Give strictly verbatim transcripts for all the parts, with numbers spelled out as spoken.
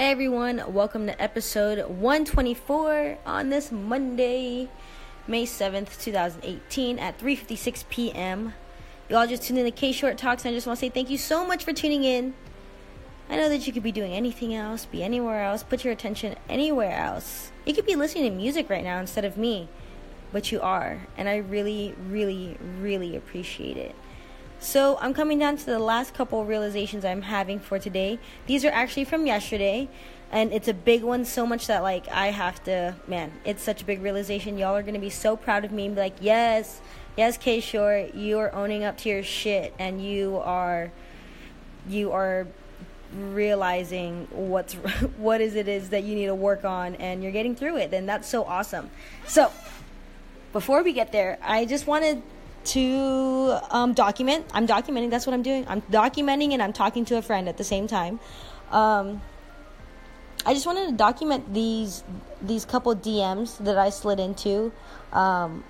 Hey everyone, welcome to episode one twenty-four on this Monday, May seventh, twenty eighteen at three fifty-six p.m. Y'all just tuned in to K-Short Talks, and I just want to say thank you so much for tuning in. I know that you could be doing anything else, be anywhere else, put your attention anywhere else. You could be listening to music right now instead of me, but you are, and I really, really, really appreciate it. So I'm coming down to the last couple realizations I'm having for today. These are actually from yesterday, and it's a big one, so much that like I have to, man, it's such a big realization. Y'all are going to be so proud of me and be like, yes, yes, K-Short, you are owning up to your shit, and you are, you are realizing what's, what is it is that you need to work on, and you're getting through it, and that's so awesome. So before we get there, I just wanted to um, document. I'm documenting. That's what I'm doing. I'm documenting and I'm talking to a friend at the same time. Um, I just wanted to document these these couple D Ms that I slid into. Um,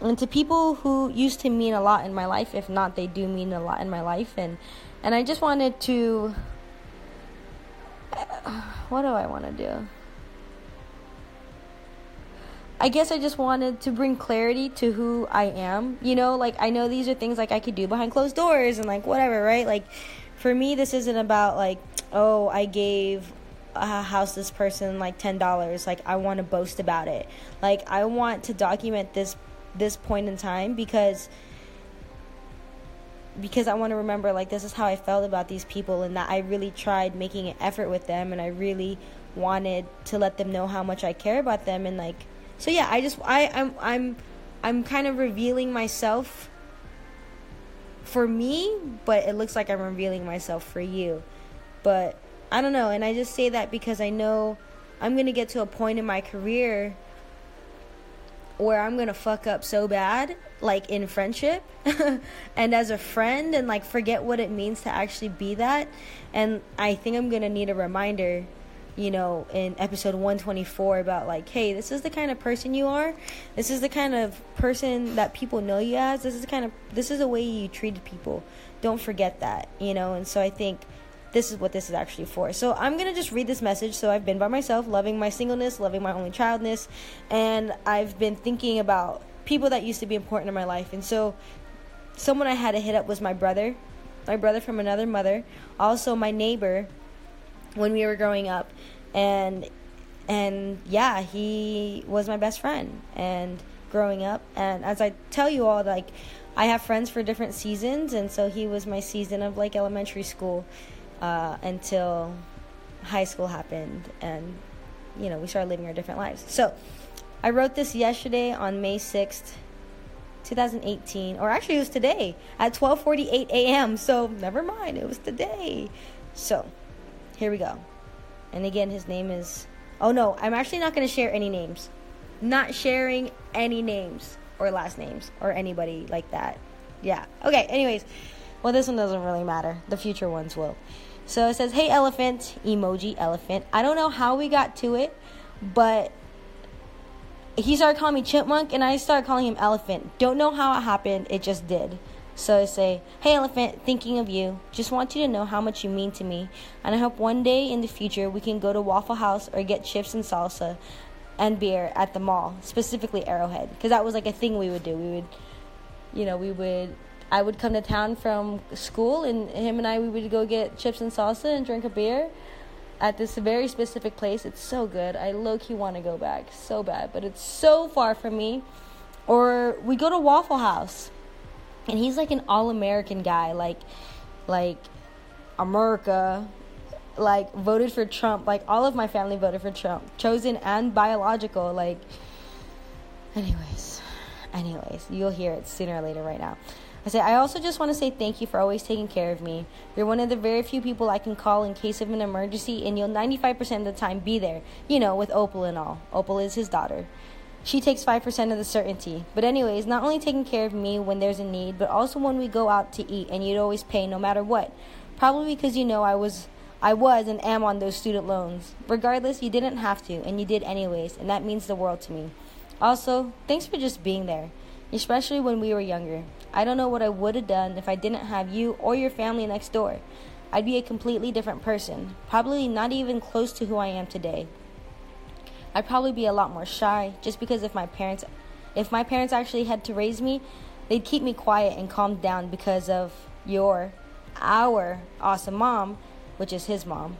into people who used to mean a lot in my life. If not, they do mean a lot in my life. And, and I just wanted to... What do I want to do? I guess I just wanted to bring clarity to who I am, you know, like, I know these are things, like, I could do behind closed doors and, like, whatever, right, like, for me, this isn't about, like, oh, I gave a house this person, like, ten dollars, like, I want to boast about it, like, I want to document this, this point in time, because, because I want to remember, like, this is how I felt about these people, and that I really tried making an effort with them, and I really wanted to let them know how much I care about them, and, like, so yeah, I just I I'm I'm I'm kind of revealing myself for me, but it looks like I'm revealing myself for you. But I don't know, and I just say that because I know I'm gonna get to a point in my career where I'm gonna fuck up so bad, like in friendship and as a friend, and like forget what it means to actually be that. And I think I'm gonna need a reminder, you know, in episode one twenty-four about like, hey, this is the kind of person you are. This is the kind of person that people know you as. This is the kind of, this is the way you treated people. Don't forget that, you know? And so I think this is what this is actually for. So I'm going to just read this message. So I've been by myself, loving my singleness, loving my only childness. And I've been thinking about people that used to be important in my life. And so someone I had to hit up was my brother, my brother from another mother. Also my neighbor, when we were growing up, and and yeah, he was my best friend and growing up. And as I tell you all, like, I have friends for different seasons, and so he was my season of like elementary school uh, until high school happened, and you know, we started living our different lives. So I wrote this yesterday on May sixth, twenty eighteen, or actually it was today at twelve forty-eight a.m. So never mind, it was today. So here we go. And again, his name is... Oh, no. I'm actually not going to share any names. Not sharing any names or last names or anybody like that. Yeah. Okay. Anyways. Well, this one doesn't really matter. The future ones will. So it says, hey, elephant. Emoji elephant. I don't know how we got to it, but he started calling me chipmunk, and I started calling him elephant. Don't know how it happened. It just did. So I say, hey, elephant, thinking of you. Just want you to know how much you mean to me. And I hope one day in the future we can go to Waffle House or get chips and salsa and beer at the mall, specifically Arrowhead. Because that was like a thing we would do. We would, you know, we would, I would come to town from school, and him and I, we would go get chips and salsa and drink a beer at this very specific place. It's so good. I low-key want to go back so bad, but it's so far from me. Or we go to Waffle House. And he's like an all-American guy, like, like, America, like, voted for Trump. Like, all of my family voted for Trump, chosen and biological, like, anyways, anyways, you'll hear it sooner or later right now. I say, I also just want to say thank you for always taking care of me. You're one of the very few people I can call in case of an emergency, and you'll ninety-five percent of the time be there, you know, with Opal and all. Opal is his daughter. She takes five percent of the certainty. But anyways, not only taking care of me when there's a need, but also when we go out to eat, and you'd always pay no matter what. Probably because you know I was I was and am on those student loans. Regardless, you didn't have to, and you did anyways, and that means the world to me. Also, thanks for just being there, especially when we were younger. I don't know what I would have done if I didn't have you or your family next door. I'd be a completely different person, probably not even close to who I am today. I'd probably be a lot more shy, just because if my parents, if my parents actually had to raise me, they'd keep me quiet and calmed down because of your, our awesome mom, which is his mom.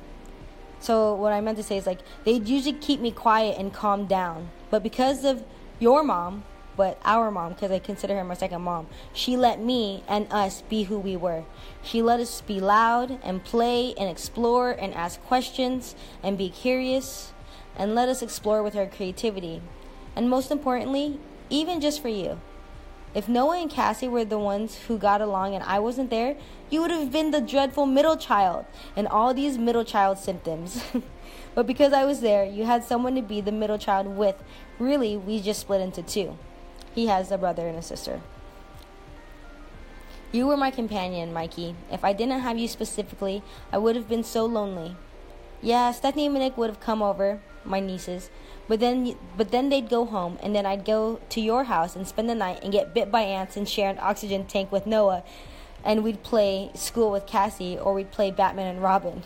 So what I meant to say is like, they'd usually keep me quiet and calmed down, but because of your mom, but our mom, because I consider her my second mom, she let me and us be who we were. She let us be loud and play and explore and ask questions and be curious and let us explore with our creativity. And most importantly, even just for you. If Noah and Cassie were the ones who got along and I wasn't there, you would have been the dreadful middle child and all these middle child symptoms. But because I was there, you had someone to be the middle child with. Really, we just split into two. He has a brother and a sister. You were my companion, Mikey. If I didn't have you specifically, I would have been so lonely. Yeah, Stephanie and Nick would have come over, my nieces, but then but then they'd go home, and then I'd go to your house and spend the night and get bit by ants and share an oxygen tank with Noah, and we'd play school with Cassie, or we'd play Batman and Robin.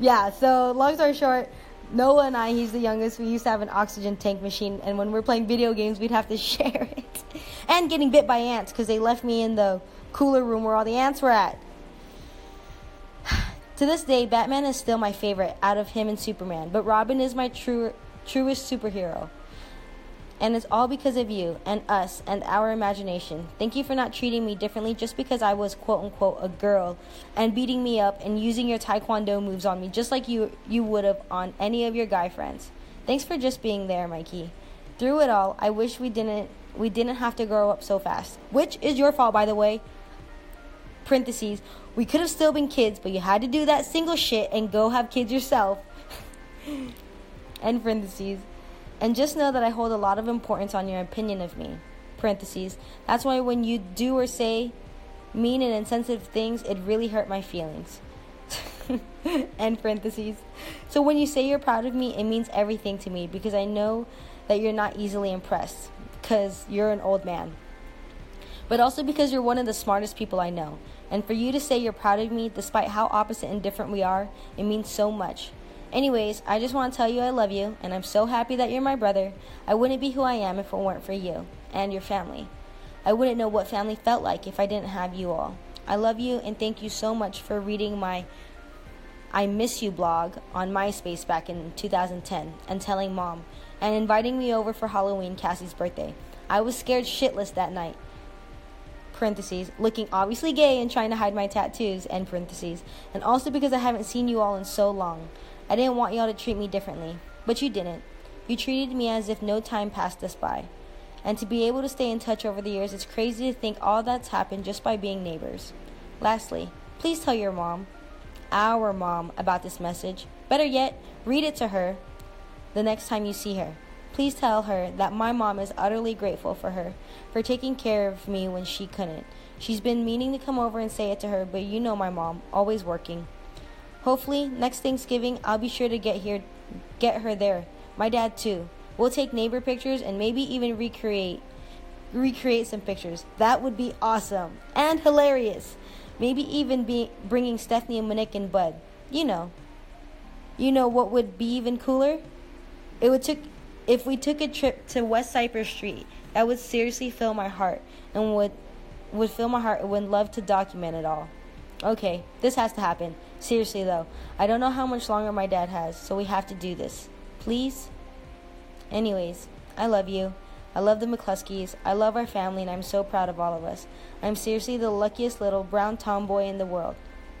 Yeah, so long story short, Noah and I, he's the youngest, we used to have an oxygen tank machine, and when we were playing video games, we'd have to share it. And getting bit by ants, because they left me in the cooler room where all the ants were at. To this day, Batman is still my favorite out of him and Superman, but Robin is my true, truest superhero. And it's all because of you, and us, and our imagination. Thank you for not treating me differently just because I was quote-unquote a girl, and beating me up and using your taekwondo moves on me just like you you would have on any of your guy friends. Thanks for just being there, Mikey. Through it all, I wish we didn't we didn't have to grow up so fast, which is your fault, by the way. Parentheses, we could have still been kids, but you had to do that single shit and go have kids yourself. End parentheses. And just know that I hold a lot of importance on your opinion of me. Parentheses. That's why when you do or say mean and insensitive things, it really hurt my feelings. End parentheses. So when you say you're proud of me, it means everything to me because I know that you're not easily impressed because you're an old man. But also because you're one of the smartest people I know. And for you to say you're proud of me, despite how opposite and different we are, it means so much. Anyways, I just want to tell you I love you, and I'm so happy that you're my brother. I wouldn't be who I am if it weren't for you and your family. I wouldn't know what family felt like if I didn't have you all. I love you, and thank you so much for reading my I Miss You blog on MySpace back in two thousand ten and telling Mom, and inviting me over for Halloween, Cassie's birthday. I was scared shitless that night. Parentheses, looking obviously gay and trying to hide my tattoos, end parentheses, and also because I haven't seen you all in so long. I didn't want y'all to treat me differently, but you didn't. You treated me as if no time passed us by. And to be able to stay in touch over the years, it's crazy to think all that's happened just by being neighbors. Lastly, please tell your mom, our mom, about this message. Better yet, read it to her the next time you see her. Please tell her that my mom is utterly grateful for her, for taking care of me when she couldn't. She's been meaning to come over and say it to her, but you know my mom, always working. Hopefully, next Thanksgiving, I'll be sure to get here, get her there. My dad, too. We'll take neighbor pictures and maybe even recreate recreate some pictures. That would be awesome and hilarious. Maybe even be bringing Stephanie and Monique and Bud. You know. You know what would be even cooler? It would took if we took a trip to West Cypress Street. That would seriously fill my heart and would, would fill my heart and would love to document it all. Okay, this has to happen. Seriously, though. I don't know how much longer my dad has, so we have to do this. Please? Anyways, I love you. I love the McCluskeys. I love our family, and I'm so proud of all of us. I'm seriously the luckiest little brown tomboy in the world.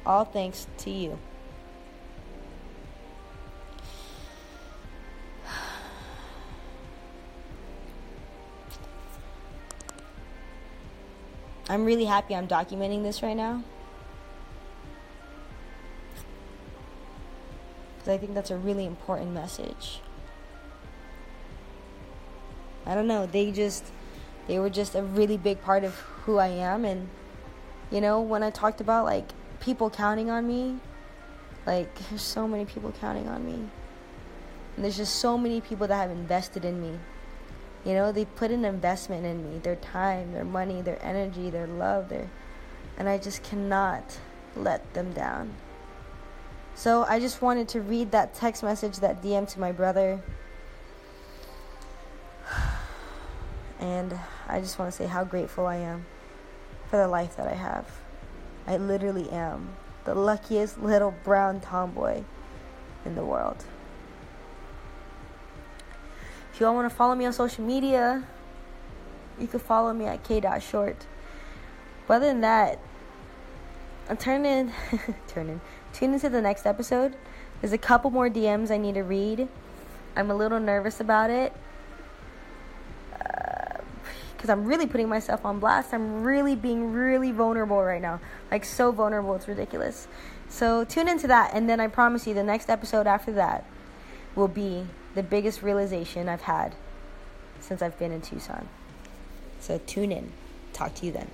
All thanks to you. I'm really happy I'm documenting this right now. I think that's a really important message. I don't know, they just they were just a really big part of who I am, and you know, when I talked about like people counting on me, like there's so many people counting on me, and there's just so many people that have invested in me. You know, they put an investment in me, their time, their money, their energy, their love, their, and I just cannot let them down. So I just wanted to read that text message, that D M to my brother. And I just want to say how grateful I am for the life that I have. I literally am the luckiest little brown tomboy in the world. If you all want to follow me on social media, you can follow me at K dot short. But other than that, I'm turning, turning, tune into the next episode. There's a couple more D Ms I need to read. I'm a little nervous about it, because I'm really putting myself on blast. I'm really being really vulnerable right now. Like, so vulnerable, it's ridiculous. So tune into that, and then I promise you the next episode after that will be the biggest realization I've had since I've been in Tucson. So tune in. Talk to you then.